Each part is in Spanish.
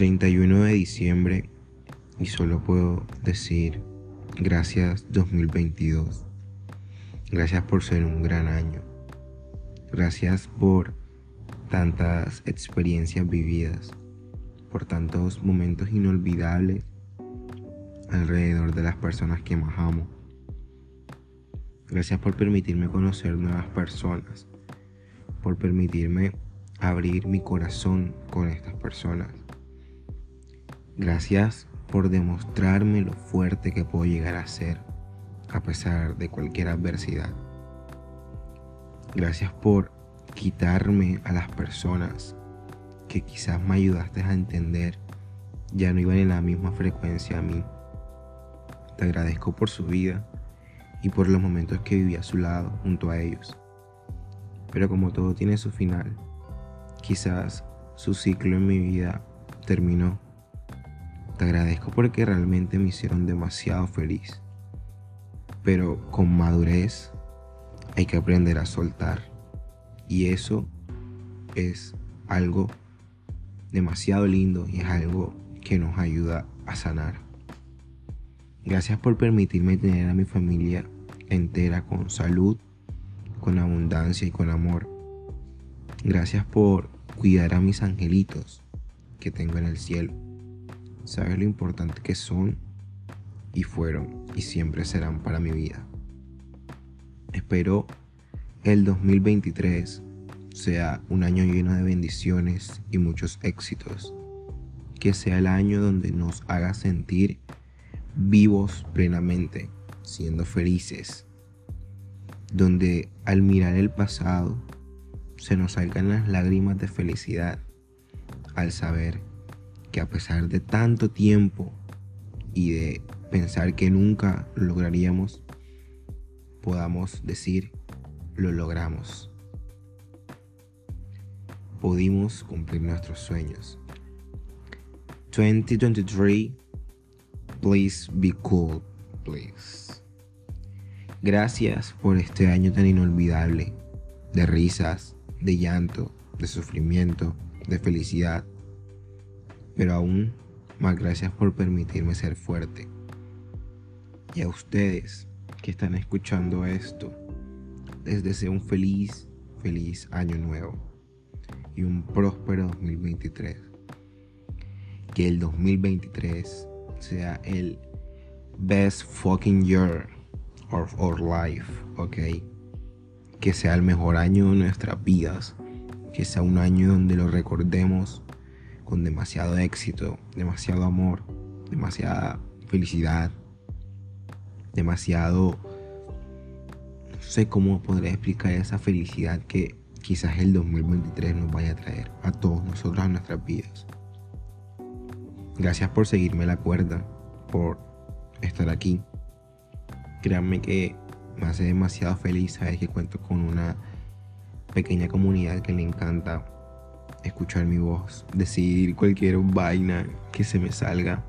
31 de diciembre y solo puedo decir gracias 2022. Gracias por ser un gran año. Gracias por tantas experiencias vividas, por tantos momentos inolvidables alrededor de las personas que más amo. Gracias por permitirme conocer nuevas personas, por permitirme abrir mi corazón con estas personas. Gracias por demostrarme lo fuerte que puedo llegar a ser a pesar de cualquier adversidad. Gracias por quitarme a las personas que quizás me ayudaste a entender ya no iban en la misma frecuencia a mí. Te agradezco por su vida y por los momentos que viví a su lado junto a ellos. Pero como todo tiene su final, quizás su ciclo en mi vida terminó. Te agradezco porque realmente me hicieron demasiado feliz. Pero con madurez hay que aprender a soltar. Y eso es algo demasiado lindo y es algo que nos ayuda a sanar. Gracias por permitirme tener a mi familia entera con salud, con abundancia y con amor. Gracias por cuidar a mis angelitos que tengo en el cielo. Sabes lo importante que son y fueron y siempre serán para mi vida. Espero el 2023 sea un año lleno de bendiciones y muchos éxitos. Que sea el año donde nos haga sentir vivos plenamente, siendo felices, donde al mirar el pasado se nos salgan las lágrimas de felicidad al saber que a pesar de tanto tiempo y de pensar que nunca lo lograríamos, podamos decir lo logramos. Pudimos cumplir nuestros sueños. 2023, please be cool, please. Gracias por este año tan inolvidable, de risas, de llanto, de sufrimiento, de felicidad. Pero aún más gracias por permitirme ser fuerte. Y a ustedes que están escuchando esto, les deseo un feliz, feliz año nuevo y un próspero 2023. Que el 2023 sea el best fucking year of our life, ok. Que sea el mejor año de nuestras vidas. Que sea un año donde lo recordemos con demasiado éxito, demasiado amor, demasiada felicidad, demasiado... No sé cómo podré explicar esa felicidad que quizás el 2023 nos vaya a traer a todos nosotros a nuestras vidas. Gracias por seguirme la cuerda, por estar aquí. Créanme que me hace demasiado feliz saber que cuento con una pequeña comunidad que le encanta escuchar mi voz, decir cualquier vaina que se me salga.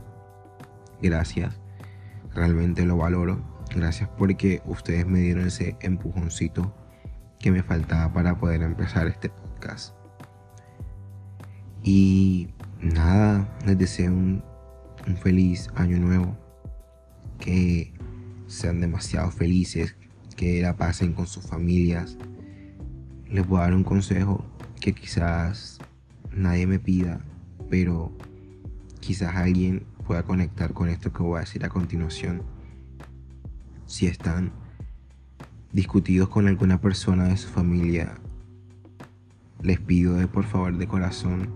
Gracias, realmente lo valoro. Gracias porque ustedes me dieron ese empujoncito que me faltaba para poder empezar este podcast. Y nada, les deseo un feliz año nuevo. Que sean demasiado felices, que la pasen con sus familias. Les voy a dar un consejo que quizás nadie me pida, pero quizás alguien pueda conectar con esto que voy a decir a continuación. Si están discutidos con alguna persona de su familia, les pido de por favor de corazón,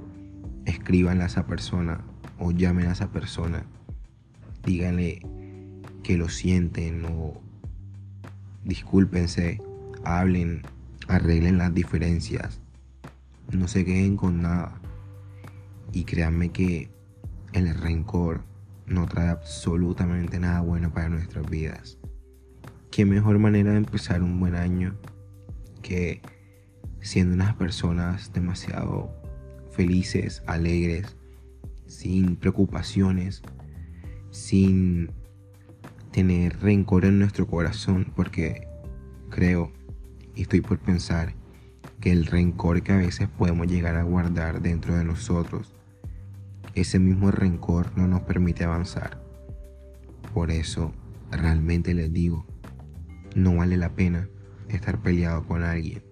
escríbanle a esa persona o llamen a esa persona. Díganle que lo sienten o discúlpense, hablen, arreglen las diferencias, no se queden con nada. Y créanme que el rencor no trae absolutamente nada bueno para nuestras vidas. Qué mejor manera de empezar un buen año que siendo unas personas demasiado felices, alegres, sin preocupaciones, sin tener rencor en nuestro corazón, porque creo y estoy por pensar que el rencor que a veces podemos llegar a guardar dentro de nosotros ese mismo rencor no nos permite avanzar. Por eso, realmente les digo, no vale la pena estar peleado con alguien,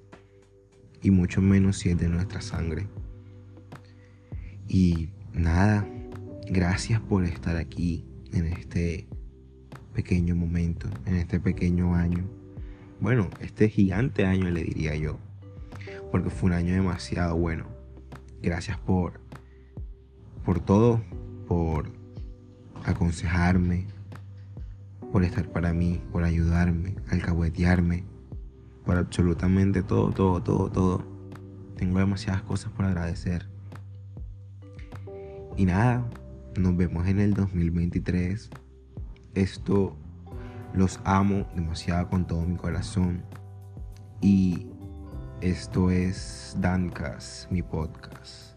y mucho menos si es de nuestra sangre. Y nada, gracias por estar aquí en este pequeño momento, en este pequeño año. Bueno, este gigante año le diría yo, porque fue un año demasiado bueno. Gracias por todo, por aconsejarme, por estar para mí, por ayudarme, alcahuetearme, por absolutamente todo. Tengo demasiadas cosas por agradecer. Y nada, nos vemos en el 2023. Esto, los amo demasiado con todo mi corazón. Y esto es Dancast, mi podcast.